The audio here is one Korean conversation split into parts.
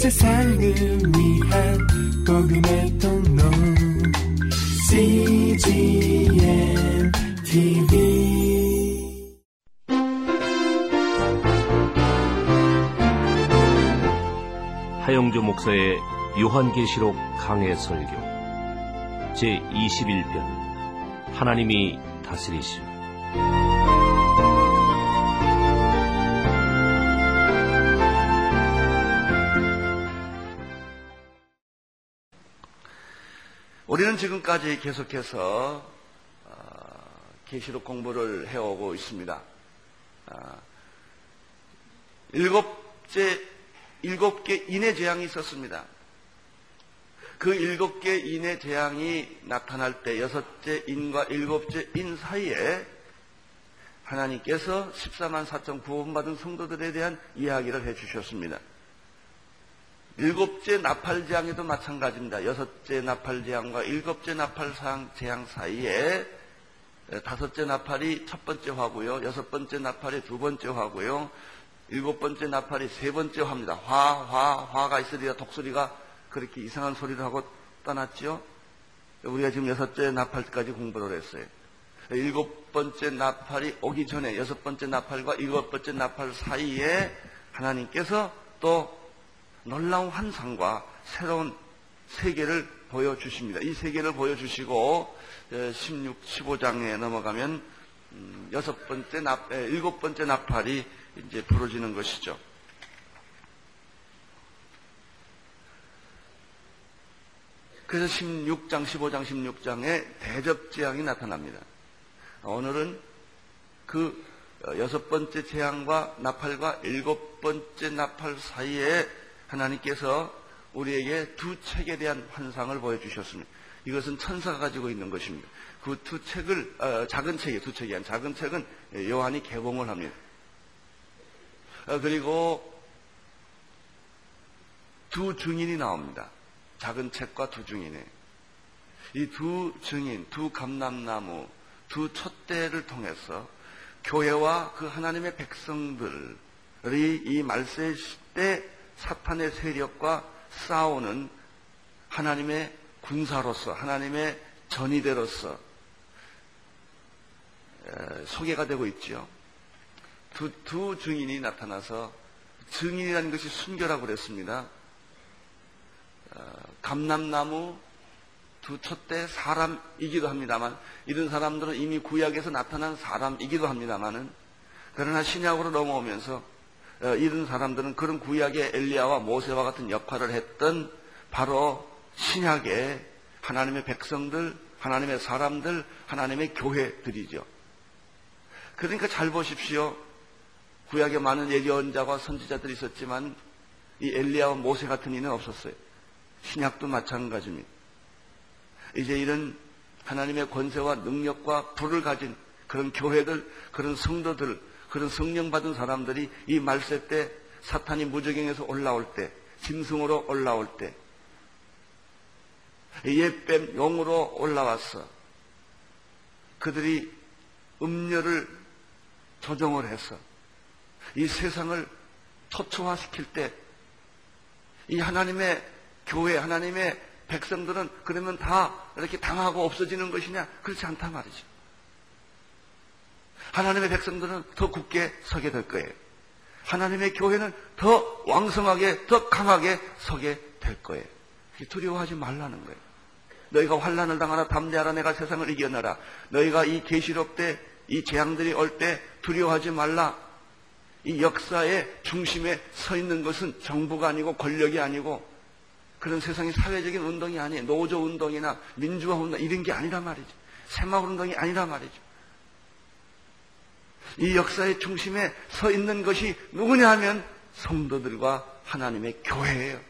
세상을 위한 복음의 통로 CGN TV. 하영주 목사의 요한계시록 강해 설교 제21편 하나님이 다스리시오. 우리는 지금까지 계속해서 계시록 공부를 해오고 있습니다. 일곱 개 인해 재앙이 있었습니다. 그 7개 인의 재앙이 나타날 때 6째 인과 7째 인 사이에 하나님께서 14만 4천 구원받은 성도들에 대한 이야기를 해주셨습니다. 7째 나팔재앙에도 마찬가지입니다. 6째 나팔재앙과 7째 나팔재앙 사이에 5째 나팔이 1번째 화고요, 6번째 나팔이 2번째 화고요, 7번째 나팔이 3번째 화입니다. 화가 있으리라 독수리가 그렇게 이상한 소리를 하고 떠났지요. 우리가 지금 6째 나팔까지 공부를 했어요. 7번째 나팔이 오기 전에 6번째 나팔과 7번째 나팔 사이에 하나님께서 또 놀라운 환상과 새로운 세계를 보여주십니다. 이 세계를 보여주시고 15장에 넘어가면 7번째 나팔이 이제 부러지는 것이죠. 그래서 15장 16장에 대접재앙이 나타납니다. 오늘은 그 6번째 재앙과 나팔과 7번째 나팔 사이에 하나님께서 우리에게 두 책에 대한 환상을 보여주셨습니다. 이것은 천사가 가지고 있는 것입니다. 그 두 책을, 작은 책은 요한이 개봉을 합니다. 그리고 두 증인이 나옵니다. 작은 책과 두 증인에 이 두 증인, 두 감람나무, 두 촛대를 통해서 교회와 그 하나님의 백성들이 이 말세 시대 사탄의 세력과 싸우는 하나님의 군사로서, 하나님의 전위대로서 소개가 되고 있죠. 두 증인이 나타나서, 증인이라는 것이 순교라고 그랬습니다. 감람나무, 두 촛대, 사람이기도 합니다만, 이런 사람들은 이미 구약에서 나타난 사람이기도 합니다만은, 그러나 신약으로 넘어오면서 이런 사람들은 그런 구약의 엘리야와 모세와 같은 역할을 했던 바로 신약의 하나님의 백성들, 하나님의 사람들, 하나님의 교회들이죠. 그러니까 잘 보십시오. 구약에 많은 예언자와 선지자들이 있었지만 이 엘리야와 모세 같은 이는 없었어요. 신약도 마찬가지입니다. 이제 이런 하나님의 권세와 능력과 불을 가진 그런 교회들, 그런 성도들, 그런 성령받은 사람들이 이 말세 때 사탄이 무저갱에서 올라올 때, 짐승으로 올라올 때, 옛뱀 용으로 올라왔어. 그들이 음료를 조종을 해서 이 세상을 초토화시킬 때 이 하나님의 교회, 하나님의 백성들은 그러면 다 이렇게 당하고 없어지는 것이냐? 그렇지 않다 말이죠. 하나님의 백성들은 더 굳게 서게 될 거예요. 하나님의 교회는 더 왕성하게, 더 강하게 서게 될 거예요. 두려워하지 말라는 거예요. 너희가 환난을 당하라, 담대하라, 내가 세상을 이겨내라. 너희가 이 계시록 때, 이 재앙들이 올 때 두려워하지 말라. 이 역사의 중심에 서 있는 것은 정부가 아니고 권력이 아니고 그런 세상의 사회적인 운동이 아니에요. 노조 운동이나 민주화 운동 이런 게 아니란 말이죠. 새마을 운동이 아니란 말이죠. 이 역사의 중심에 서 있는 것이 누구냐 하면 성도들과 하나님의 교회예요.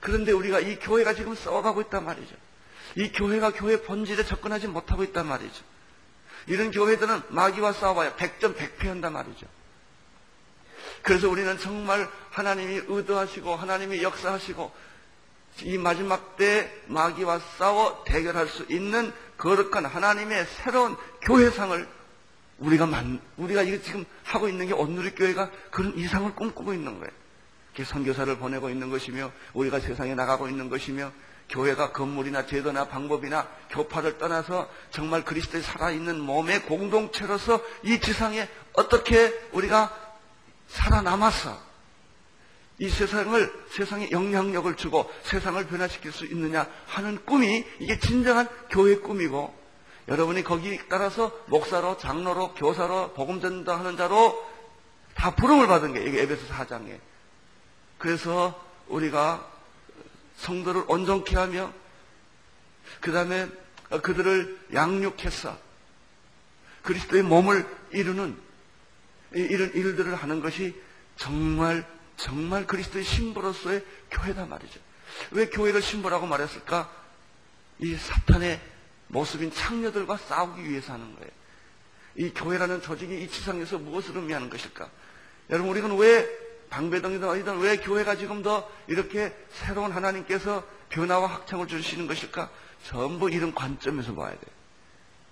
그런데 우리가 이 교회가 지금 썩어가고 있단 말이죠. 이 교회가 교회 본질에 접근하지 못하고 있단 말이죠. 이런 교회들은 마귀와 싸워봐야 100점 100패한단 말이죠. 그래서 우리는 정말 하나님이 의도하시고 하나님이 역사하시고 이 마지막 때 마귀와 싸워 대결할 수 있는 거룩한 하나님의 새로운 교회상을 우리가 이거 지금 하고 있는 게 온누리교회가 그런 이상을 꿈꾸고 있는 거예요. 선교사를 보내고 있는 것이며 우리가 세상에 나가고 있는 것이며 교회가 건물이나 제도나 방법이나 교파를 떠나서 정말 그리스도의 살아있는 몸의 공동체로서 이 지상에 어떻게 우리가 살아남아서 이 세상을, 세상에 영향력을 주고 세상을 변화시킬 수 있느냐 하는 꿈이 이게 진정한 교회의 꿈이고, 여러분이 거기 따라서 목사로, 장로로, 교사로, 복음전도 하는 자로 다 부름을 받은 게 이게 에베소서 4장에 그래서 우리가 성도를 온전케 하며 그 다음에 그들을 양육해서 그리스도의 몸을 이루는 이런 일들을 하는 것이 정말 그리스도의 신부로서의 교회다 말이죠. 왜 교회를 신부라고 말했을까? 이 사탄의 모습인 창녀들과 싸우기 위해서 하는 거예요. 이 교회라는 조직이 이 지상에서 무엇을 의미하는 것일까? 여러분, 우리는 왜 방배동이든 어디든 왜 교회가 지금 더 이렇게 새로운 하나님께서 변화와 확장을 주시는 것일까? 전부 이런 관점에서 봐야 돼요.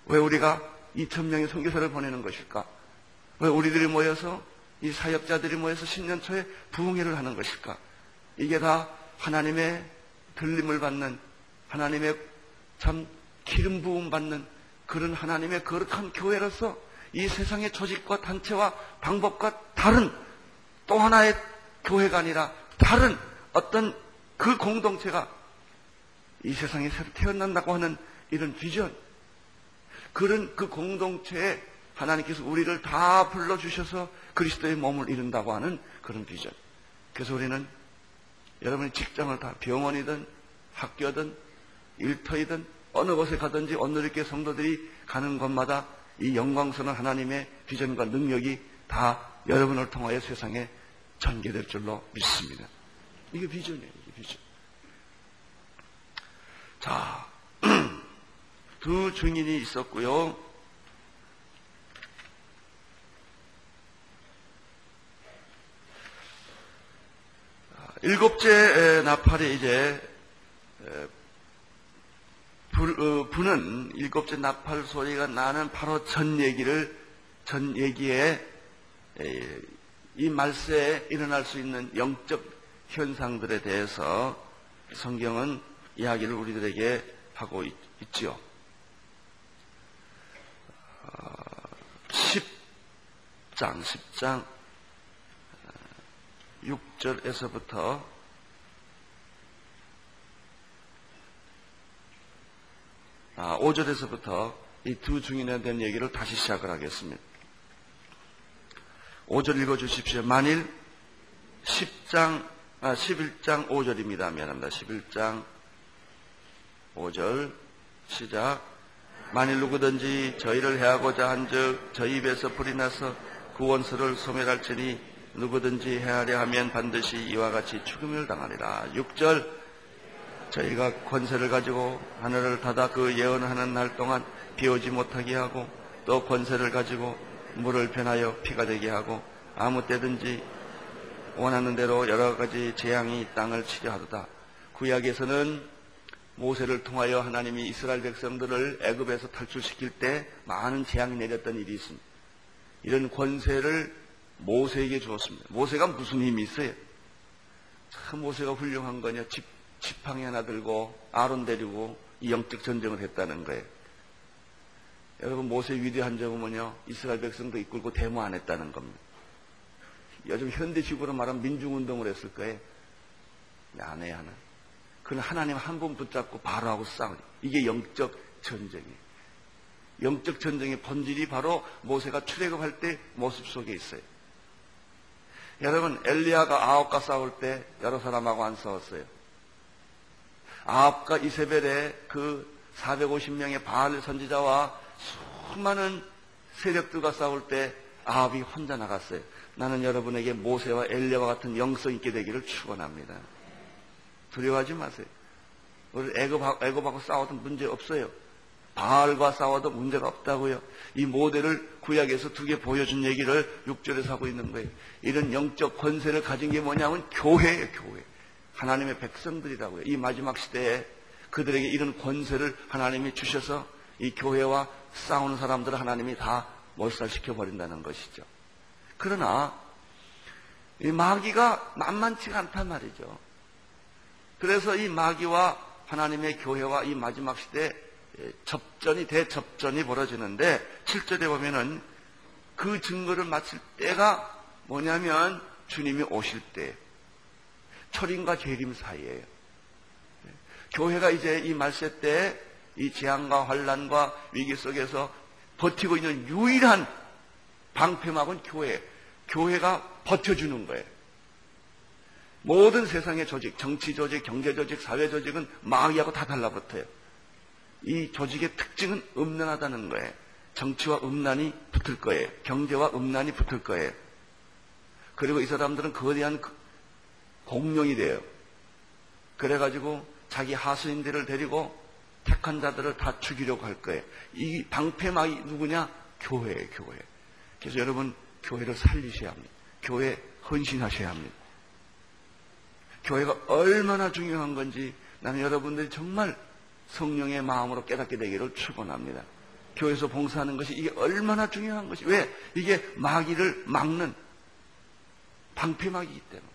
왜 우리가 2,000명의 선교사를 보내는 것일까? 왜 우리들이 모여서 이 사역자들이 모여서 신년초에 부흥회를 하는 것일까? 이게 다 하나님의 들림을 받는, 하나님의 참 기름 부음 받는 그런 하나님의 거룩한 교회로서 이 세상의 조직과 단체와 방법과 다른 또 하나의 교회가 아니라 다른 어떤 그 공동체가 이 세상에 새로 태어난다고 하는 이런 비전, 그런 그 공동체에 하나님께서 우리를 다 불러주셔서 그리스도의 몸을 이룬다고 하는 그런 비전. 그래서 우리는 여러분의 직장을 다 병원이든 학교든 일터이든 어느 곳에 가든지 어느 이렇게 성도들이 가는 곳마다 이 영광스러운 하나님의 비전과 능력이 다 여러분을 통하여 세상에 전개될 줄로 믿습니다. 이게 비전이에요. 이게 비전. 자, 두 증인이 있었고요. 일곱째 나팔이 이제 부는 일곱째 나팔 소리가 나는 바로 전 얘기에 이 말세에 일어날 수 있는 영적 현상들에 대해서 성경은 이야기를 우리들에게 하고 있지요. 10장 6절에서부터 5절에서부터 이 두 증인에 대한 얘기를 다시 시작을 하겠습니다. 5절 읽어주십시오. 만일 11장 5절입니다. 미안합니다. 11장 5절 시작. 만일 누구든지 저희를 해하고자 한즉 저희 입에서 불이 나서 그 원수를 소멸할지니 누구든지 해하려 하면 반드시 이와 같이 죽음을 당하리라. 6절 저희가 권세를 가지고 하늘을 닫아 그 예언하는 날 동안 비오지 못하게 하고 또 권세를 가지고 물을 변하여 피가 되게 하고 아무 때든지 원하는 대로 여러 가지 재앙이 땅을 치려 하도다. 구약에서는 모세를 통하여 하나님이 이스라엘 백성들을 애굽에서 탈출시킬 때 많은 재앙이 내렸던 일이 있습니다. 이런 권세를 모세에게 주었습니다. 모세가 무슨 힘이 있어요? 참 모세가 훌륭한 거냐? 지팡이 하나 들고 아론 데리고 이 영적 전쟁을 했다는 거예요. 여러분, 모세의 위대한 점은 뭐냐? 이스라엘 백성도 이끌고 데모 안 했다는 겁니다. 요즘 현대식으로 말하면 민중운동을 했을 거예요. 안 해야 하나? 그는 하나님 한 번 붙잡고 바로하고 싸우니 이게 영적 전쟁이에요. 영적 전쟁의 본질이 바로 모세가 출애굽할 때 모습 속에 있어요. 여러분, 엘리야가 아합과 싸울 때 여러 사람하고 안 싸웠어요. 아합과 이세벨의 그 450명의 바알 선지자와 수많은 세력들과 싸울 때 아합이 혼자 나갔어요. 나는 여러분에게 모세와 엘리야와 같은 영성 있게 되기를 축원합니다. 두려워하지 마세요. 우리 애굽하고 싸워도 문제 없어요. 바알과 싸워도 문제가 없다고요. 이 모델을 구약에서 두 개 보여준 얘기를 6절에서 하고 있는 거예요. 이런 영적 권세를 가진 게 뭐냐면 교회예요. 교회, 하나님의 백성들이라고요. 이 마지막 시대에 그들에게 이런 권세를 하나님이 주셔서 이 교회와 싸우는 사람들을 하나님이 다 몰살시켜버린다는 것이죠. 그러나 이 마귀가 만만치가 않단 말이죠. 그래서 이 마귀와 하나님의 교회와 이 마지막 시대에 접전이, 대접전이 벌어지는데 7절에 보면은 그 증거를 마칠 때가 뭐냐면 주님이 오실 때, 초림과 재림 사이에요. 교회가 이제 이 말세 때 이 재앙과 환란과 위기 속에서 버티고 있는 유일한 방패막은 교회가 버텨주는 거예요. 모든 세상의 조직, 정치 조직, 경제 조직, 사회 조직은 마귀하고 다 달라붙어요. 이 조직의 특징은 음란하다는 거예요. 정치와 음란이 붙을 거예요. 경제와 음란이 붙을 거예요. 그리고 이 사람들은 거대한 공룡이 돼요. 그래가지고 자기 하수인들을 데리고 택한 자들을 다 죽이려고 할 거예요. 이 방패막이 누구냐? 교회예요, 교회. 그래서 여러분, 교회를 살리셔야 합니다. 교회에 헌신하셔야 합니다. 교회가 얼마나 중요한 건지 나는 여러분들이 정말 성령의 마음으로 깨닫게 되기를 축원합니다. 교회에서 봉사하는 것이 이게 얼마나 중요한 것이, 왜? 이게 마귀를 막는 방패막이기 때문에.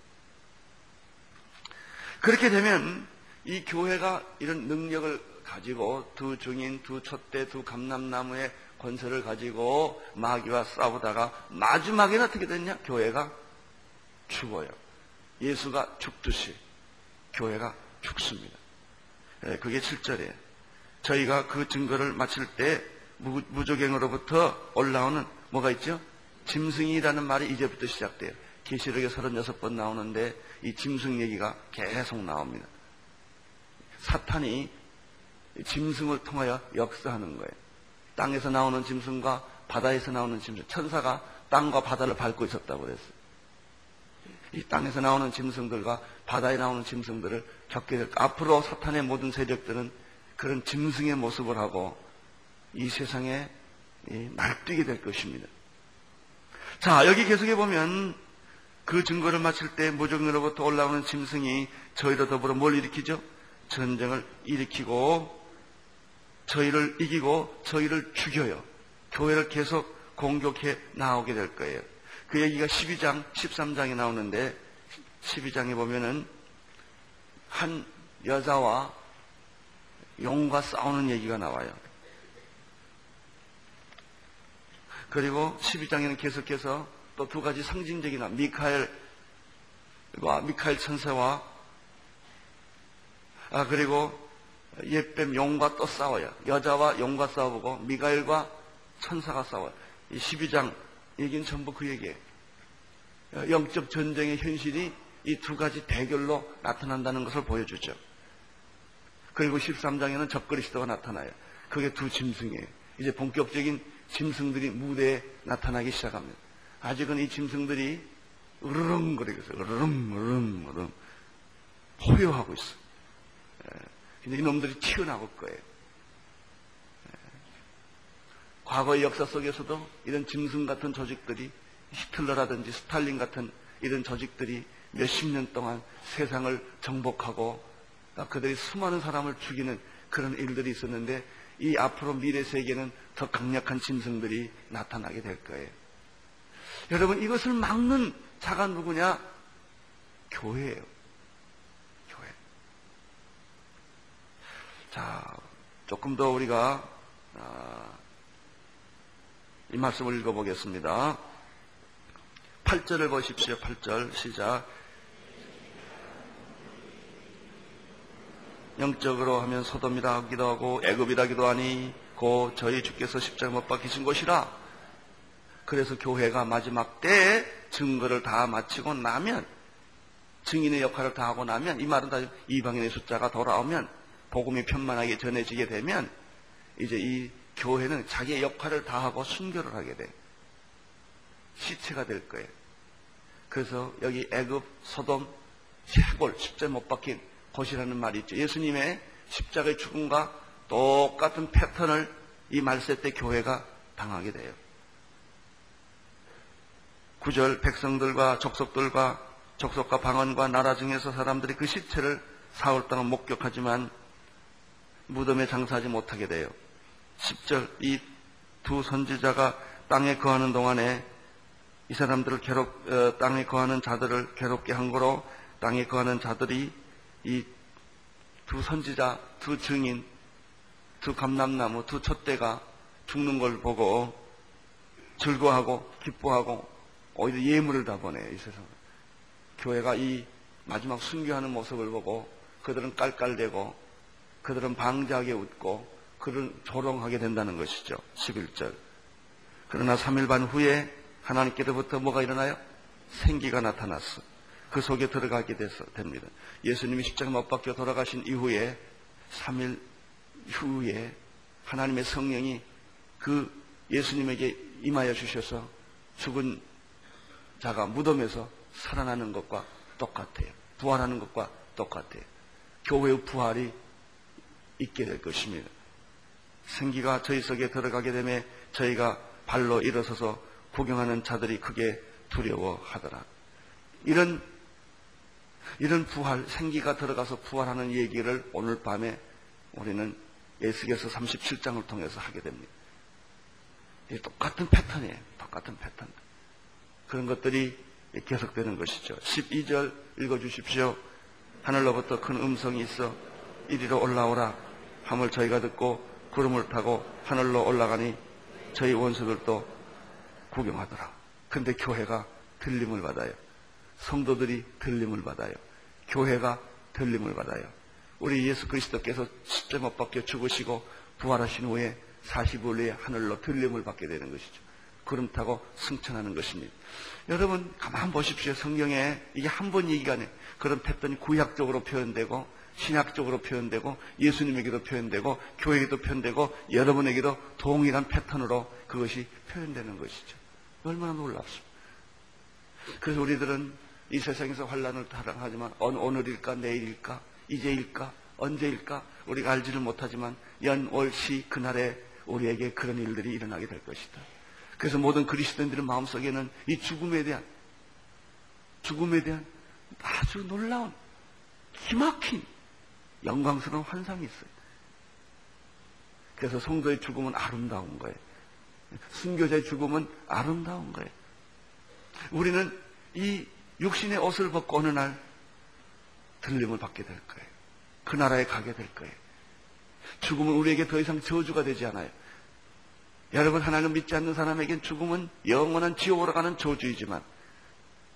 그렇게 되면 이 교회가 이런 능력을 가지고 두 증인, 두 촛대, 두 감람나무의 권세를 가지고 마귀와 싸우다가 마지막에는 어떻게 됐냐? 교회가 죽어요. 예수가 죽듯이 교회가 죽습니다. 그게 7절이에요. 저희가 그 증거를 마칠 때 무저갱으로부터 올라오는 뭐가 있죠? 짐승이라는 말이 이제부터 시작돼요. 계시록에 36번 나오는데 이 짐승 얘기가 계속 나옵니다. 사탄이 짐승을 통하여 역사하는 거예요. 땅에서 나오는 짐승과 바다에서 나오는 짐승, 천사가 땅과 바다를 밟고 있었다고 그랬어요. 이 땅에서 나오는 짐승들과 바다에 나오는 짐승들을 겪게 될 거예요. 앞으로 사탄의 모든 세력들은 그런 짐승의 모습을 하고 이 세상에 날뛰게 될 것입니다. 자, 여기 계속해 보면 그 증거를 마칠 때 무저갱으로부터 올라오는 짐승이 저희로 더불어 뭘 일으키죠? 전쟁을 일으키고 저희를 이기고 저희를 죽여요. 교회를 계속 공격해 나오게 될 거예요. 그 얘기가 12장, 13장에 나오는데 12장에 보면은 한 여자와 용과 싸우는 얘기가 나와요. 그리고 12장에는 계속해서 또 두 가지 상징적인 미카엘 천사와 그리고 옛뱀 용과 또 싸워요. 여자와 용과 싸워보고 미카엘과 천사가 싸워요. 이 12장 얘기는 전부 그 얘기예요. 영적 전쟁의 현실이 이 두 가지 대결로 나타난다는 것을 보여주죠. 그리고 13장에는 적그리스도가 나타나요. 그게 두 짐승이에요. 이제 본격적인 짐승들이 무대에 나타나기 시작합니다. 아직은 이 짐승들이 으르렁거리고 있어요. 으르렁 호요하고 있어요. 근데 이놈들이 튀어나올 거예요. 과거의 역사 속에서도 이런 짐승 같은 조직들이, 히틀러라든지 스탈린 같은 이런 조직들이 몇십 년 동안 세상을 정복하고 그들이 수많은 사람을 죽이는 그런 일들이 있었는데 이 앞으로 미래 세계는 더 강력한 짐승들이 나타나게 될 거예요. 여러분, 이것을 막는 자가 누구냐? 교회예요. 교회. 자, 조금 더 우리가 이 말씀을 읽어보겠습니다. 8절을 보십시오. 8절 시작. 영적으로 하면 소돔이라 하기도 하고 애굽이라 하기도 하니 곧 저희 주께서 십자가 못 박히신 곳이라. 그래서 교회가 마지막 때에 증거를 다 마치고 나면, 증인의 역할을 다 하고 나면, 이 말은 다 이방인의 숫자가 돌아오면, 복음이 편만하게 전해지게 되면 이제 이 교회는 자기의 역할을 다하고 순교를 하게 돼. 시체가 될 거예요. 그래서 여기 애굽, 소돔, 시골, 십자에 못 박힌 곳이라는 말이 있죠. 예수님의 십자가의 죽음과 똑같은 패턴을 이 말세 때 교회가 당하게 돼요. 9절, 백성들과 족속과 방언과 나라 중에서 사람들이 그 시체를 사흘 동안 목격하지만 무덤에 장사하지 못하게 돼요. 10절, 이 두 선지자가 땅에 거하는 동안에 이 사람들을 땅에 거하는 자들을 괴롭게 한 거로, 땅에 거하는 자들이 이 두 선지자, 두 증인, 두 감람나무, 두 촛대가 죽는 걸 보고 즐거워하고 기뻐하고 오히려 예물을 다 보내요. 이 세상 교회가 이 마지막 순교하는 모습을 보고 그들은 깔깔대고 그들은 방자하게 웃고 그를 조롱하게 된다는 것이죠. 11절. 그러나 3일 반 후에 하나님께로부터 뭐가 일어나요? 생기가 나타났어. 그 속에 들어가게 됩니다. 예수님이 십자가 못 박혀 돌아가신 이후에 3일 후에 하나님의 성령이 그 예수님에게 임하여 주셔서 죽은 자가 무덤에서 살아나는 것과 똑같아요. 부활하는 것과 똑같아요. 교회의 부활이 있게 될 것입니다. 생기가 저희 속에 들어가게 되매 저희가 발로 일어서서 구경하는 자들이 크게 두려워하더라. 이런 부활, 생기가 들어가서 부활하는 얘기를 오늘 밤에 우리는 에스겔서 37장을 통해서 하게 됩니다. 똑같은 패턴이에요. 똑같은 패턴. 그런 것들이 계속되는 것이죠. 12절 읽어주십시오. 하늘로부터 큰 음성이 있어 이리로 올라오라 함을 저희가 듣고 구름을 타고 하늘로 올라가니 저희 원수들도 구경하더라. 근데 교회가 들림을 받아요. 성도들이 들림을 받아요. 교회가 들림을 받아요. 우리 예수 그리스도께서 십자가 못 박혀 죽으시고 부활하신 후에 40일 후에 하늘로 들림을 받게 되는 것이죠. 구름 타고 승천하는 것입니다. 여러분 가만 보십시오. 성경에 이게 한 번 얘기가 아니에요. 그런 패턴이 구약적으로 표현되고 신약적으로 표현되고 예수님에게도 표현되고 교회에게도 표현되고 여러분에게도 동일한 패턴으로 그것이 표현되는 것이죠. 얼마나 놀랍습니다. 그래서 우리들은 이 세상에서 환란을 타랑하지만 오늘일까 내일일까 이제일까 언제일까 우리가 알지를 못하지만 연월시 그날에 우리에게 그런 일들이 일어나게 될 것이다. 그래서 모든 그리스도인들의 마음속에는 이 죽음에 대한 아주 놀라운 기막힌 영광스러운 환상이 있어요. 그래서 성도의 죽음은 아름다운 거예요. 순교자의 죽음은 아름다운 거예요. 우리는 이 육신의 옷을 벗고 어느 날 들림을 받게 될 거예요. 그 나라에 가게 될 거예요. 죽음은 우리에게 더 이상 저주가 되지 않아요. 여러분 하나님을 믿지 않는 사람에겐 죽음은 영원한 지옥으로 가는 저주이지만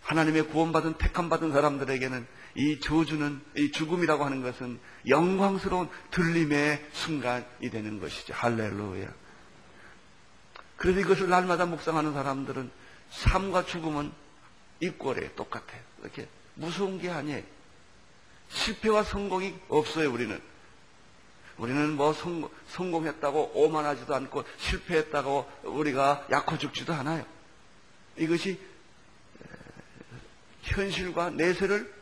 하나님의 구원받은 택함받은 사람들에게는 이 저주는 이 죽음이라고 하는 것은 영광스러운 들림의 순간이 되는 것이죠. 할렐루야. 그래서 이것을 날마다 묵상하는 사람들은 삶과 죽음은 이퀄이에요. 똑같아요. 이렇게 무서운 게 아니에요. 실패와 성공이 없어요. 우리는 뭐 성공했다고 오만하지도 않고 실패했다고 우리가 약코 죽지도 않아요. 이것이 현실과 내세를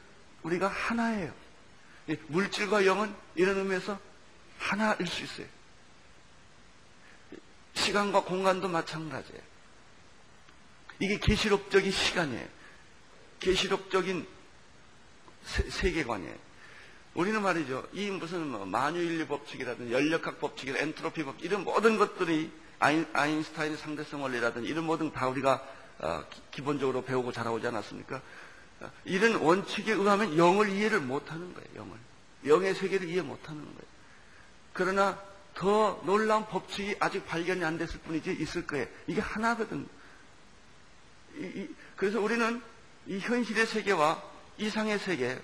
우리가 하나예요. 물질과 영은 이런 의미에서 하나일 수 있어요. 시간과 공간도 마찬가지예요. 이게 계시록적인 시간이에요. 계시록적인 세계관이에요. 우리는 말이죠. 이 무슨 뭐 만유인류 법칙이라든지 열역학 법칙이라든지 엔트로피 법칙 이런 모든 것들이 아인슈타인 상대성 원리라든지 이런 모든 다 우리가 기본적으로 배우고 자라오지 않았습니까? 이런 원칙에 의하면 영을 이해를 못하는 거예요. 영의 세계를 이해 못하는 거예요. 그러나 더 놀라운 법칙이 아직 발견이 안 됐을 뿐이지 있을 거예요. 이게 하나거든. 그래서 우리는 이 현실의 세계와 이상의 세계,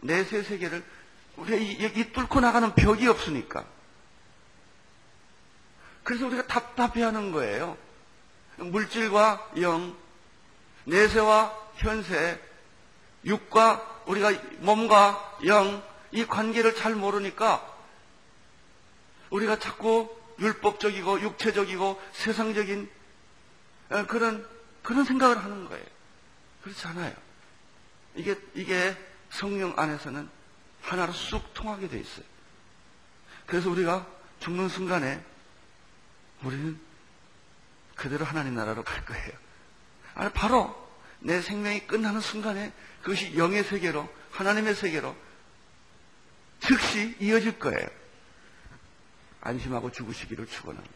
내세의 세계를 우리가 여기 뚫고 나가는 벽이 없으니까. 그래서 우리가 답답해하는 거예요. 물질과 영, 내세와 현세, 육과 우리가 몸과 영, 이 관계를 잘 모르니까 우리가 자꾸 율법적이고 육체적이고 세상적인 그런 생각을 하는 거예요. 그렇지 않아요. 이게 성령 안에서는 하나로 쑥 통하게 돼 있어요. 그래서 우리가 죽는 순간에 우리는 그대로 하나님 나라로 갈 거예요. 아니 바로 내 생명이 끝나는 순간에 그것이 영의 세계로 하나님의 세계로 즉시 이어질 거예요. 안심하고 죽으시기를 축원합니다.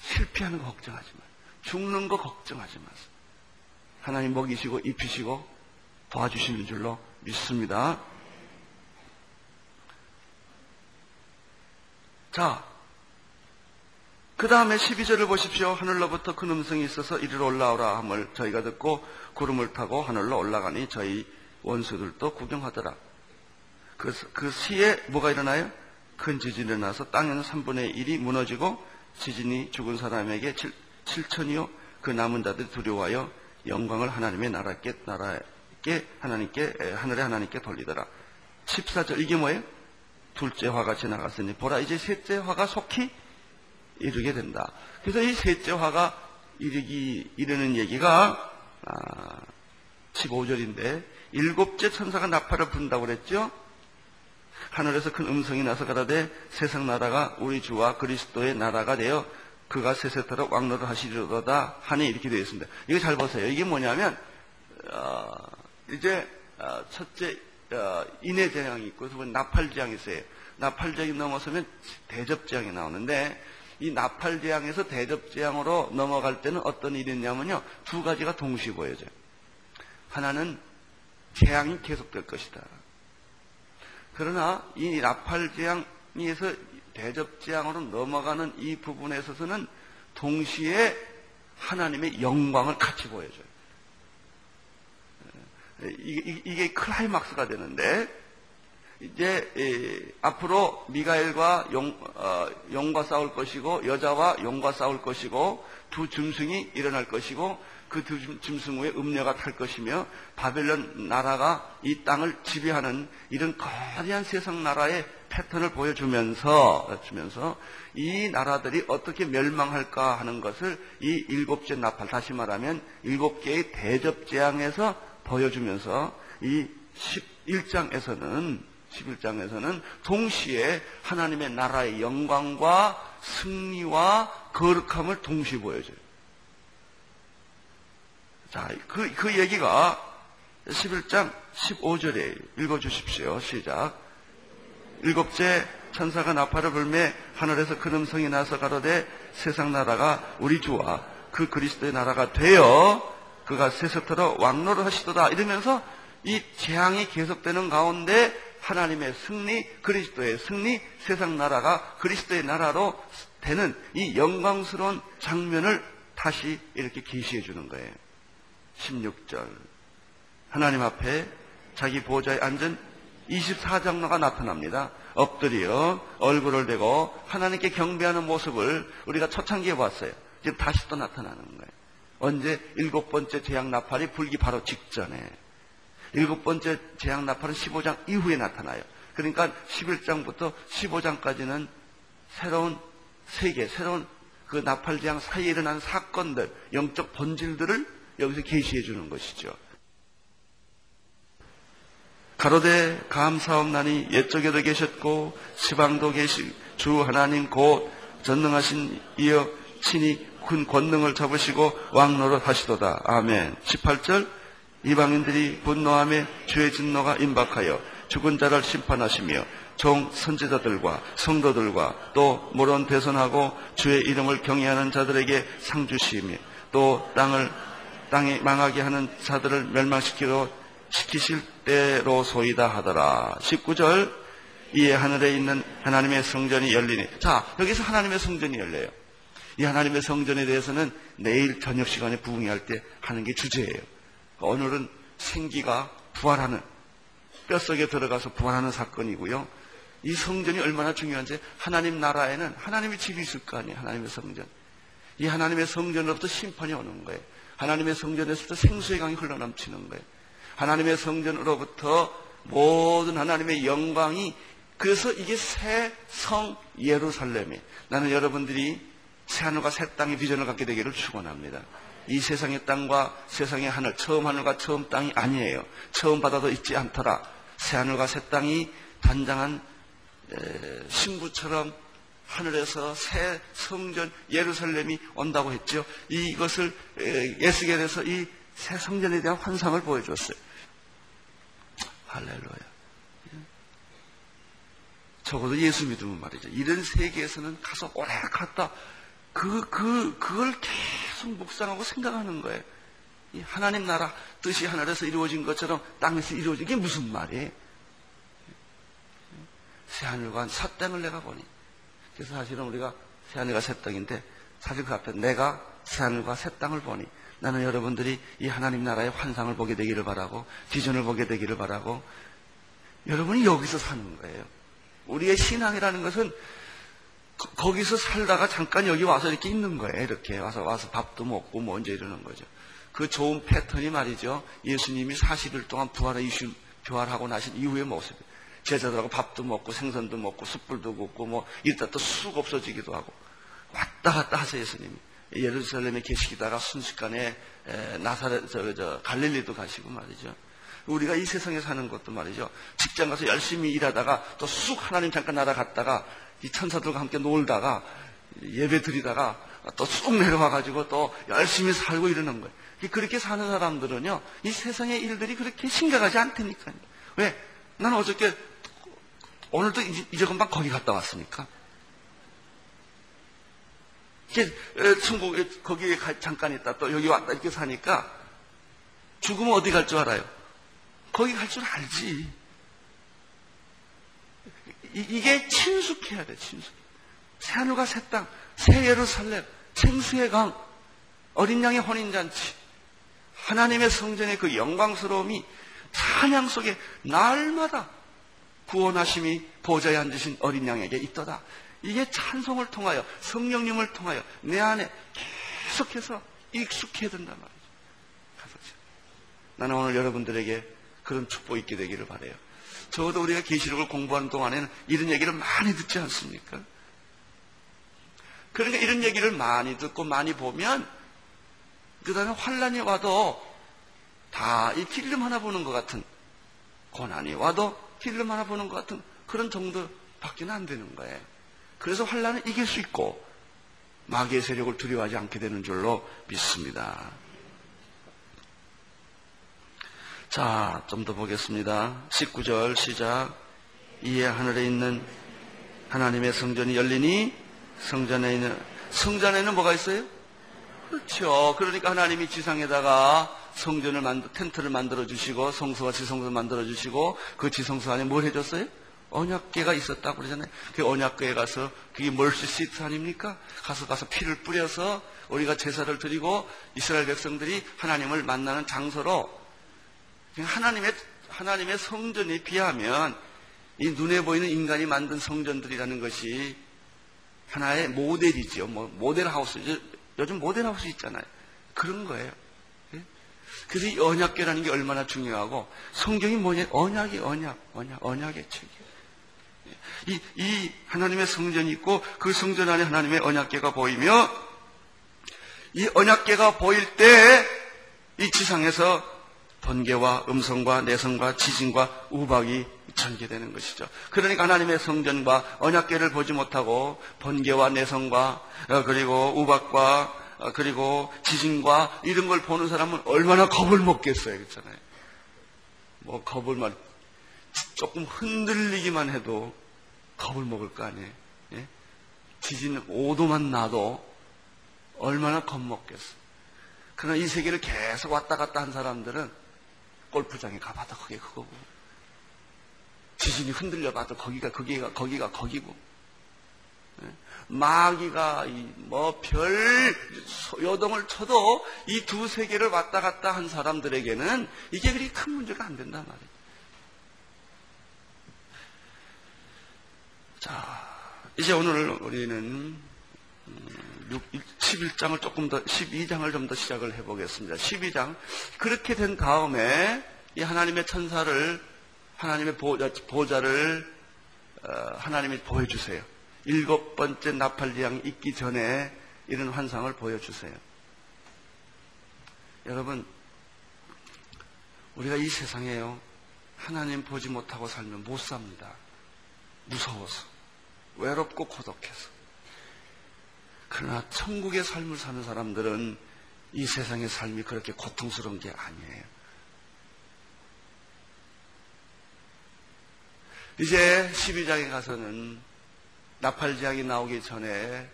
실패하는 거 걱정하지 마. 죽는 거 걱정하지 마세요. 하나님 먹이시고 입히시고 도와주시는 줄로 믿습니다. 자, 그 다음에 12절을 보십시오. 하늘로부터 큰 음성이 있어서 이리로 올라오라 함을 저희가 듣고 구름을 타고 하늘로 올라가니 저희 원수들도 구경하더라. 그 시에 뭐가 일어나요? 큰 지진이 일어나서 땅에는 3분의 1이 무너지고 지진이 죽은 사람에게 7천이요 그 남은 자들이 두려워하여 영광을 하나님의 나라께 하나님께 하늘의 하나님께 돌리더라. 14절 이게 뭐예요? 둘째 화가 지나갔으니 보라 이제 셋째 화가 속히 이르게 된다. 그래서 이 셋째 화가 이르는 얘기가 15절인데 일곱째 천사가 나팔을 분다고 그랬죠. 하늘에서 큰 음성이 나서 가라되 세상 나라가 우리 주와 그리스도의 나라가 되어 그가 세세토록 왕노를 하시리로다 하니 이렇게 되어 있습니다. 이거 잘 보세요. 이게 뭐냐면 이제 첫째 인해 재앙이 있고 두 번째 나팔 재앙이 있어요. 나팔 재앙이 넘어서면 대접 재앙이 나오는데 이 나팔 재앙에서 대접 재앙으로 넘어갈 때는 어떤 일이 있냐면요, 두 가지가 동시에 보여져요. 하나는 재앙이 계속될 것이다. 그러나 이 나팔 재앙에서 대접 재앙으로 넘어가는 이 부분에 있어서는 동시에 하나님의 영광을 같이 보여줘요. 이게 클라이막스가 되는데 이제 앞으로 미가엘과 용과 싸울 것이고 여자와 용과 싸울 것이고 두 짐승이 일어날 것이고 그 두 짐승 후에 음녀가 탈 것이며 바벨론 나라가 이 땅을 지배하는 이런 거대한 세상 나라의 패턴을 보여주면서 이 나라들이 어떻게 멸망할까 하는 것을 이 일곱째 나팔, 다시 말하면 일곱 개의 대접 재앙에서 보여주면서 이 11장에서는 동시에 하나님의 나라의 영광과 승리와 거룩함을 동시에 보여줘요. 자, 그 얘기가 11장 15절에 읽어주십시오. 시작. 일곱째 천사가 나팔을 불매 하늘에서 큰 음성이 나서 가로되 세상 나라가 우리 주와 그 그리스도의 나라가 되어 그가 세세토록 왕노를 하시도다. 이러면서 이 재앙이 계속되는 가운데 하나님의 승리, 그리스도의 승리, 세상 나라가 그리스도의 나라로 되는 이 영광스러운 장면을 다시 이렇게 계시해 주는 거예요. 16절 하나님 앞에 자기 보호자에 앉은 24장로가 나타납니다. 엎드려 얼굴을 대고 하나님께 경배하는 모습을 우리가 초창기에 봤어요. 지금 다시 또 나타나는 거예요. 언제? 일곱 번째 재앙 나팔이 불기 바로 직전에. 일곱 번째 재앙 나팔은 15장 이후에 나타나요. 그러니까 11장부터 15장까지는 새로운 세계, 새로운 그 나팔 재앙 사이에 일어난 사건들, 영적 본질들을 여기서 계시해 주는 것이죠. 가로되 감사옵나니 옛적에도 계셨고 지방도 계신 주 하나님 곧 전능하신 이여 친히 큰 권능을 잡으시고 왕노릇 하시도다. 아멘. 18절 이방인들이 분노하며 주의 진노가 임박하여 죽은 자를 심판하시며 종 선지자들과 성도들과 또 물론 대선하고 주의 이름을 경외하는 자들에게 상주시며 또 땅이 망하게 하는 자들을 멸망시키실 때로 소이다 하더라. 19절 이에 하늘에 있는 하나님의 성전이 열리니. 자, 여기서 하나님의 성전이 열려요. 이 하나님의 성전에 대해서는 내일 저녁 시간에 부흥회할 때 하는 게 주제예요. 오늘은 생기가 부활하는, 뼛속에 들어가서 부활하는 사건이고요. 이 성전이 얼마나 중요한지, 하나님 나라에는 하나님의 집이 있을 거 아니에요. 하나님의 성전. 이 하나님의 성전으로부터 심판이 오는 거예요. 하나님의 성전에서부터 생수의 강이 흘러넘치는 거예요. 하나님의 성전으로부터 모든 하나님의 영광이, 그래서 이게 새 성 예루살렘이에요. 나는 여러분들이 새 하늘과 새 땅의 비전을 갖게 되기를 축원합니다. 이 세상의 땅과 세상의 하늘, 처음 하늘과 처음 땅이 아니에요. 처음 바다도 있지 않더라. 새 하늘과 새 땅이 단장한 신부처럼 하늘에서 새 성전 예루살렘이 온다고 했죠. 이것을 에스겔에서 이 새 성전에 대한 환상을 보여줬어요. 할렐루야. 적어도 예수 믿으면 말이죠. 이런 세계에서는 가서 오래 갔다 그걸 계속 계속 묵상하고 생각하는 거예요. 이 하나님 나라 뜻이 하늘에서 이루어진 것처럼 땅에서 이루어진 게 무슨 말이에요? 새하늘과 새 땅을 내가 보니. 그래서 사실은 우리가 새하늘과 새 땅인데 사실 그 앞에 내가 새하늘과 새 땅을 보니 나는 여러분들이 이 하나님 나라의 환상을 보게 되기를 바라고 비전을 보게 되기를 바라고 여러분이 여기서 사는 거예요. 우리의 신앙이라는 것은 거기서 살다가 잠깐 여기 와서 이렇게 있는 거예요. 이렇게 와서 밥도 먹고 뭐 이제 이러는 거죠. 그 좋은 패턴이 말이죠. 예수님이 40일 동안 부활의 교활하고 나신 이후의 모습. 제자들하고 밥도 먹고 생선도 먹고 숯불도 굽고 뭐 이따 또 쑥 없어지기도 하고 왔다 갔다 하세요. 예수님이 예루살렘에 계시기다가 순식간에 나사렛 갈릴리도 가시고 말이죠. 우리가 이 세상에 사는 것도 말이죠. 직장 가서 열심히 일하다가 또 쑥 하나님 잠깐 날아갔다가 이 천사들과 함께 놀다가 예배 드리다가 또 쑥 내려와가지고 또 열심히 살고 이러는 거예요. 그렇게 사는 사람들은요, 이 세상의 일들이 그렇게 심각하지 않다니까요. 왜? 난 어저께, 오늘도 이제 금방 거기 갔다 왔으니까. 이게, 천국에, 거기에 잠깐 있다 또 여기 왔다 이렇게 사니까 죽으면 어디 갈 줄 알아요? 거기 갈 줄 알지. 이게 친숙해야 돼, 친숙. 새하늘과 새 땅, 새 예루살렘, 생수의 강, 어린 양의 혼인잔치, 하나님의 성전의 그 영광스러움이 찬양 속에 날마다 구원하심이 보좌에 앉으신 어린 양에게 있더다. 이게 찬송을 통하여 성령님을 통하여 내 안에 계속해서 익숙해야 된단 말이죠. 나는 오늘 여러분들에게 그런 축복이 있게 되기를 바라요. 적어도 우리가 계시록을 공부하는 동안에는 이런 얘기를 많이 듣지 않습니까? 그러니까 이런 얘기를 많이 듣고 많이 보면 그 다음에 환란이 와도 다 이 필름 하나 보는 것 같은, 고난이 와도 필름 하나 보는 것 같은 그런 정도밖에 안 되는 거예요. 그래서 환란은 이길 수 있고 마귀의 세력을 두려워하지 않게 되는 줄로 믿습니다. 자, 좀 더 보겠습니다. 19절 시작. 이에 하늘에 있는 하나님의 성전이 열리니 성전에 있는, 성전에는 뭐가 있어요? 그렇죠. 그러니까 하나님이 지상에다가 성전을 텐트를 만들어주시고 성소와 지성소를 만들어주시고 그 지성소 안에 뭘 해줬어요? 언약궤가 있었다고 그러잖아요. 그 언약궤에 가서 그게 멀시 시트 아닙니까? 가서 피를 뿌려서 우리가 제사를 드리고 이스라엘 백성들이 하나님을 만나는 장소로 하나님의 성전에 비하면 이 눈에 보이는 인간이 만든 성전들이라는 것이 하나의 모델이지요. 모델하우스. 요즘 모델하우스 있잖아요. 그런 거예요. 그래서 이 언약궤라는 게 얼마나 중요하고 성경이 뭐냐? 언약의 책이에요. 이 하나님의 성전이 있고 그 성전 안에 하나님의 언약궤가 보이며 이 언약궤가 보일 때 이 지상에서 번개와 음성과 내성과 지진과 우박이 전개되는 것이죠. 그러니까 하나님의 성전과 언약궤를 보지 못하고 번개와 내성과 그리고 우박과 그리고 지진과 이런 걸 보는 사람은 얼마나 겁을 먹겠어요, 그렇잖아요. 뭐 겁을 막 조금 흔들리기만 해도 겁을 먹을 거 아니에요. 예? 지진 5도만 나도 얼마나 겁먹겠어. 그러나 이 세계를 계속 왔다 갔다 한 사람들은 골프장에 가봐도 그게 그거고, 지진이 흔들려봐도 거기가 거기고. 예? 마귀가 뭐 별 요동을 쳐도 이 두 세계를 왔다 갔다 한 사람들에게는 이게 그리 큰 문제가 안 된단 말이에요. 자, 이제 오늘 우리는 11장을 조금 더, 12장을 좀 더 시작을 해보겠습니다. 12장. 그렇게 된 다음에 이 하나님의 천사를, 하나님의 보좌를 하나님이 보여주세요. 7번째 나팔리 양이 있기 전에 이런 환상을 보여주세요. 여러분, 우리가 이 세상에요, 하나님 보지 못하고 살면 못 삽니다. 무서워서, 외롭고 고독해서. 그러나 천국의 삶을 사는 사람들은 이 세상의 삶이 그렇게 고통스러운 게 아니에요. 이제 12장에 가서는 나팔지향이 나오기 전에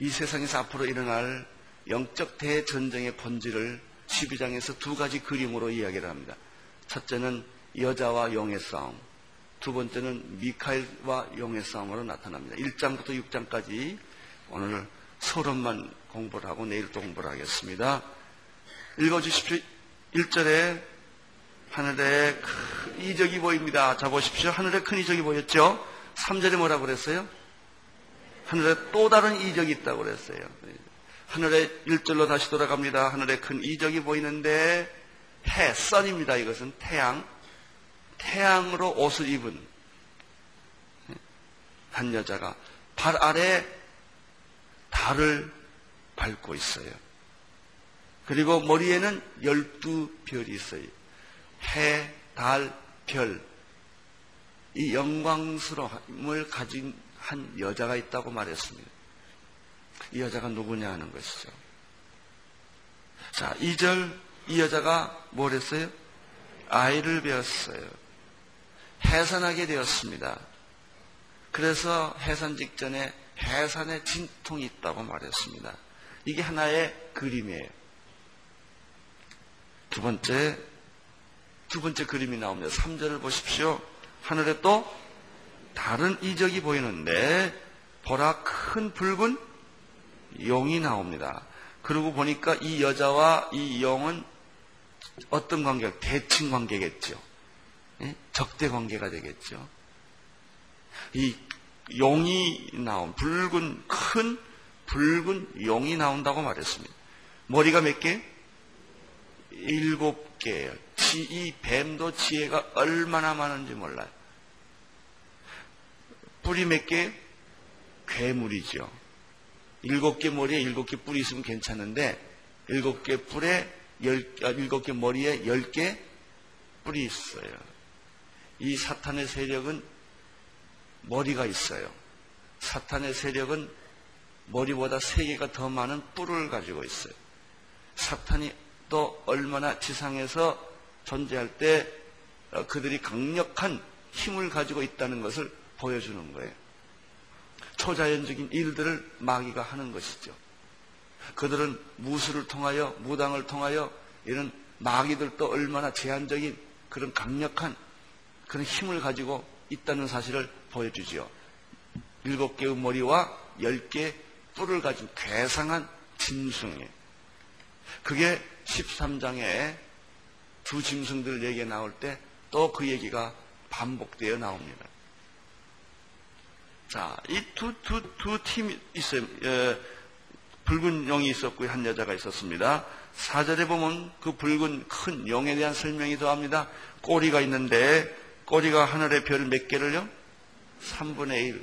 이 세상에서 앞으로 일어날 영적 대전쟁의 본질을 12장에서 두 가지 그림으로 이야기를 합니다. 첫째는 여자와 영의 싸움, 두 번째는 미카엘과 영의 싸움으로 나타납니다. 1장부터 6장까지 오늘 서론만 공부를 하고 내일 또 공부를 하겠습니다. 읽어주십시오. 1절에 하늘에 큰 이적이 보입니다. 자 보십시오. 하늘에 큰 이적이 보였죠. 3절에 뭐라고 그랬어요? 하늘에 또 다른 이적이 있다고 그랬어요. 하늘에 1절로 다시 돌아갑니다. 하늘에 큰 이적이 보이는데 해, 선입니다. 이것은 태양으로 옷을 입은 한 여자가 발 아래 달을 밟고 있어요. 그리고 머리에는 12별이 있어요. 해, 달, 별, 이 영광스러움을 가진 한 여자가 있다고 말했습니다. 이 여자가 누구냐 하는 것이죠. 자, 2절, 이 여자가 뭘 했어요? 아이를 배웠어요. 해산하게 되었습니다. 그래서 해산 직전에 해산의 진통이 있다고 말했습니다. 이게 하나의 그림이에요. 두 번째 그림이 나옵니다. 3절을 보십시오. 하늘에 또 다른 이적이 보이는데 보라 큰 붉은 용이 나옵니다. 그러고 보니까 이 여자와 이 용은 어떤 관계? 대칭 관계겠죠. 적대 관계가 되겠죠. 이 용이 나온, 큰 붉은 용이 나온다고 말했습니다. 머리가 몇 개? 7개예요. 이 뱀도 지혜가 얼마나 많은지 몰라요. 뿌리 몇 개? 괴물이죠. 7개 머리에 7개 뿔이 있으면 괜찮은데 7개 뿔에 7개 머리에 10개 뿔이 있어요. 이 사탄의 세력은 머리가 있어요. 사탄의 세력은 머리보다 3개가 더 많은 뿔을 가지고 있어요. 사탄이 또 얼마나 지상에서 존재할 때 그들이 강력한 힘을 가지고 있다는 것을 보여주는 거예요. 초자연적인 일들을 마귀가 하는 것이죠. 그들은 무술을 통하여, 무당을 통하여 이런 마귀들도 얼마나 제한적인 그런 강력한 그런 힘을 가지고 있다는 사실을 보여주지요. 7개의 머리와 10개의 뿔을 가진 괴상한 짐승이에요. 그게 13장에 두 짐승들 얘기가 나올 때 또 그 얘기가 반복되어 나옵니다. 자, 이 두 팀이 있어요. 붉은 용이 있었고 한 여자가 있었습니다. 4절에 보면 그 붉은 큰 용에 대한 설명이 더합니다. 꼬리가 있는데 꼬리가 하늘의 별 몇 개를요? 3분의 1.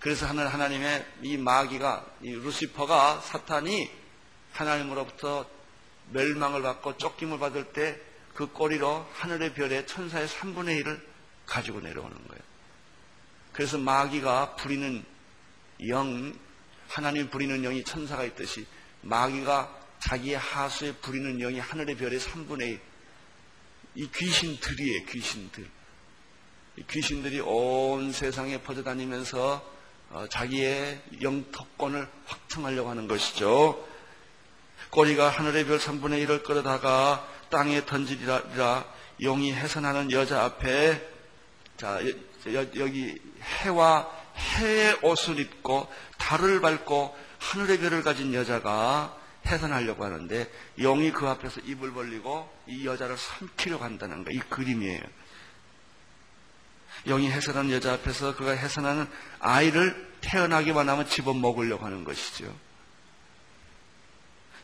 그래서 하나님의 이 마귀가, 이 루시퍼가, 사탄이 하나님으로부터 멸망을 받고 쫓김을 받을 때 그 꼬리로 하늘의 별의 천사의 3분의 1을 가지고 내려오는 거예요. 그래서 마귀가 부리는 영, 하나님 부리는 영이 천사가 있듯이 마귀가 자기의 하수에 부리는 영이 하늘의 별의 3분의 1, 이 귀신들이에요. 이 귀신들이 온 세상에 퍼져다니면서 자기의 영토권을 확증하려고 하는 것이죠. 꼬리가 하늘의 별 3분의 1을 끌어다가 땅에 던지리라. 용이 해산하는 여자 앞에, 자, 여기 해와 해의 옷을 입고 달을 밟고 하늘의 별을 가진 여자가 해산하려고 하는데 용이 그 앞에서 입을 벌리고 이 여자를 삼키려고 한다는 거, 이 그림이에요. 용이 해산하는 여자 앞에서 그가 해산하는 아이를 태어나기만 하면 집어먹으려고 하는 것이죠.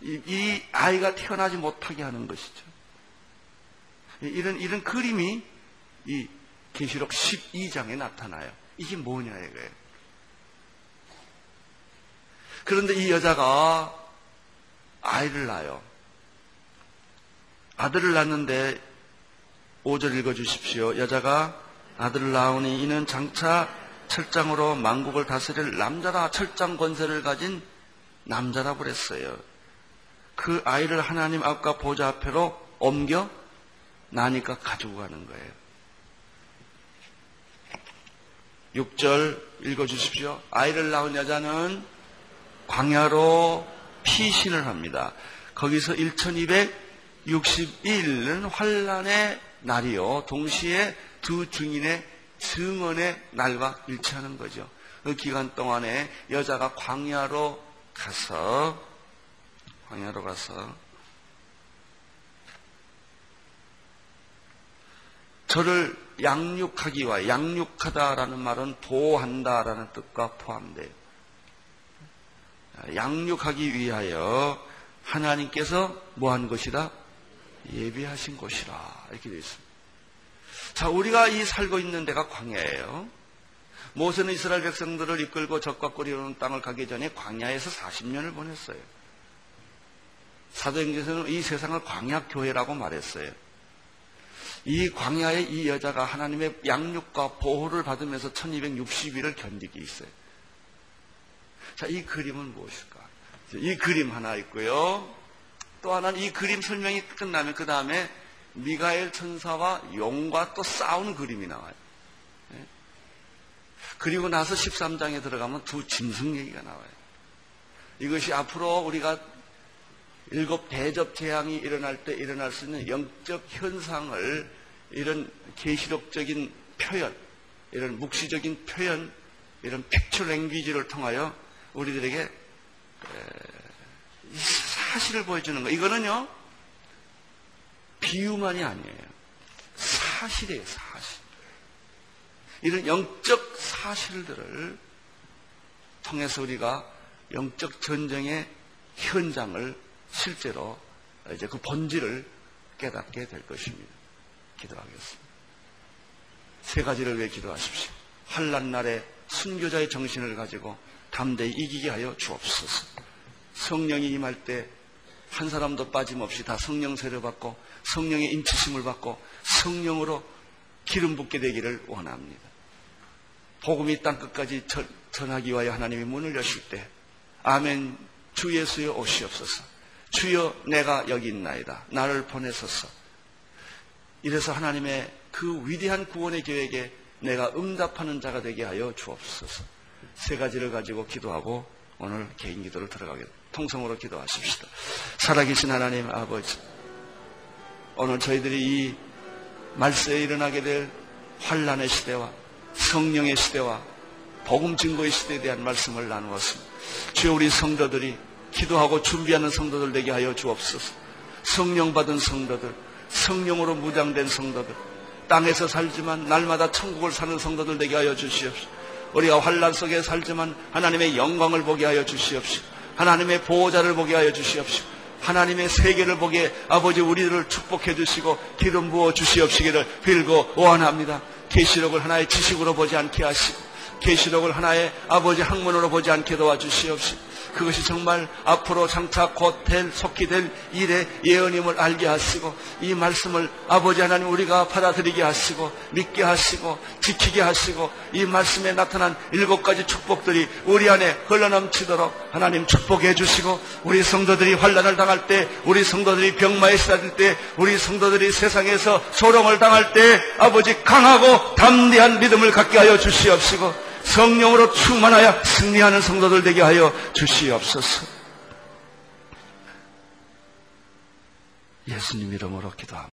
이 아이가 태어나지 못하게 하는 것이죠. 이런 그림이 이 계시록 12장에 나타나요. 이게 뭐냐 이거예요. 그런데 이 여자가 아이를 낳아요. 아들을 낳는데 5절 읽어주십시오. 여자가 아들을 낳으니 이는 장차 철장으로 만국을 다스릴 남자라, 철장 권세를 가진 남자라 그랬어요. 그 아이를 하나님 앞과 보좌 앞으로 옮겨 나니까 가지고 가는 거예요. 6절 읽어주십시오. 아이를 낳은 여자는 광야로 피신을 합니다. 거기서 1261은 환란의 날이요 동시에 두 증인의 증언의 날과 일치하는 거죠. 그 기간 동안에 여자가 광야로 가서 저를 양육하기와, 양육하다라는 말은 보호한다라는 뜻과 포함돼요. 양육하기 위하여 하나님께서 뭐한 것이다? 예비하신 곳이라, 이렇게 되어 있습니다. 자, 우리가 이 살고 있는 데가 광야예요. 모세는 이스라엘 백성들을 이끌고 적과 꿀이 흐르는 땅을 가기 전에 광야에서 40년을 보냈어요. 사도행전에서는 이 세상을 광야교회라고 말했어요. 이 광야에 이 여자가 하나님의 양육과 보호를 받으면서 1260일을 견디기 있어요. 자, 이 그림은 무엇일까? 이 그림 하나 있고요. 또 하나는 이 그림 설명이 끝나면 그 다음에 미카엘 천사와 용과 또 싸운 그림이 나와요. 그리고 나서 13장에 들어가면 두 짐승 얘기가 나와요. 이것이 앞으로 우리가 7 대접 재앙이 일어날 때 일어날 수 있는 영적 현상을, 이런 계시록적인 표현, 이런 묵시적인 표현, 이런 픽처 랭귀지를 통하여 우리들에게 사실을 보여주는 거. 이거는요 비유만이 아니에요. 사실이에요, 사실. 이런 영적 사실들을 통해서 우리가 영적 전쟁의 현장을 실제로 이제 그 본질을 깨닫게 될 것입니다. 기도하겠습니다. 세 가지를 위해 기도하십시오. 환난 날에 순교자의 정신을 가지고 담대히 이기게 하여 주옵소서. 성령이 임할 때 한 사람도 빠짐없이 다 성령 세례받고 성령의 인치심을 받고 성령으로 기름 붓게 되기를 원합니다. 복음이 땅끝까지 전하기 위하여 하나님이 문을 여실 때, 아멘. 주 예수여 오시옵소서. 주여 내가 여기 있나이다. 나를 보내소서. 이래서 하나님의 그 위대한 구원의 계획에 내가 응답하는 자가 되게 하여 주옵소서. 세 가지를 가지고 기도하고 오늘 개인 기도를 들어가겠습니다. 통성으로 기도하십시다. 살아계신 하나님 아버지, 오늘 저희들이 이 말세에 일어나게 될 환란의 시대와 성령의 시대와 복음 증거의 시대에 대한 말씀을 나누었습니다. 주여 우리 성도들이 기도하고 준비하는 성도들 되게 하여 주옵소서. 성령 받은 성도들, 성령으로 무장된 성도들, 땅에서 살지만 날마다 천국을 사는 성도들 되게 하여 주시옵소서. 우리가 환란 속에 살지만 하나님의 영광을 보게 하여 주시옵소서. 하나님의 보호자를 보게 하여 주시옵시고, 하나님의 세계를 보게 아버지 우리들을 축복해 주시고 기름 부어 주시옵시기를 빌고 원합니다. 계시록을 하나의 지식으로 보지 않게 하시고, 계시록을 하나의 아버지 학문으로 보지 않게 도와주시옵시고, 그것이 정말 앞으로 장차 곧 될, 속히 될 일의 예언임을 알게 하시고, 이 말씀을 아버지 하나님 우리가 받아들이게 하시고 믿게 하시고 지키게 하시고, 이 말씀에 나타난 7가지 축복들이 우리 안에 흘러넘치도록 하나님 축복해 주시고, 우리 성도들이 환난을 당할 때, 우리 성도들이 병마에 시달릴 때, 우리 성도들이 세상에서 소롱을 당할 때 아버지 강하고 담대한 믿음을 갖게 하여 주시옵시고, 성령으로 충만하여 승리하는 성도들 되게 하여 주시옵소서. 예수님 이름으로 기도합니다.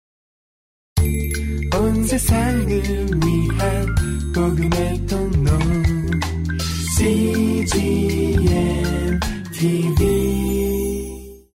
온 세상을 위한 복음의 통로 CGN TV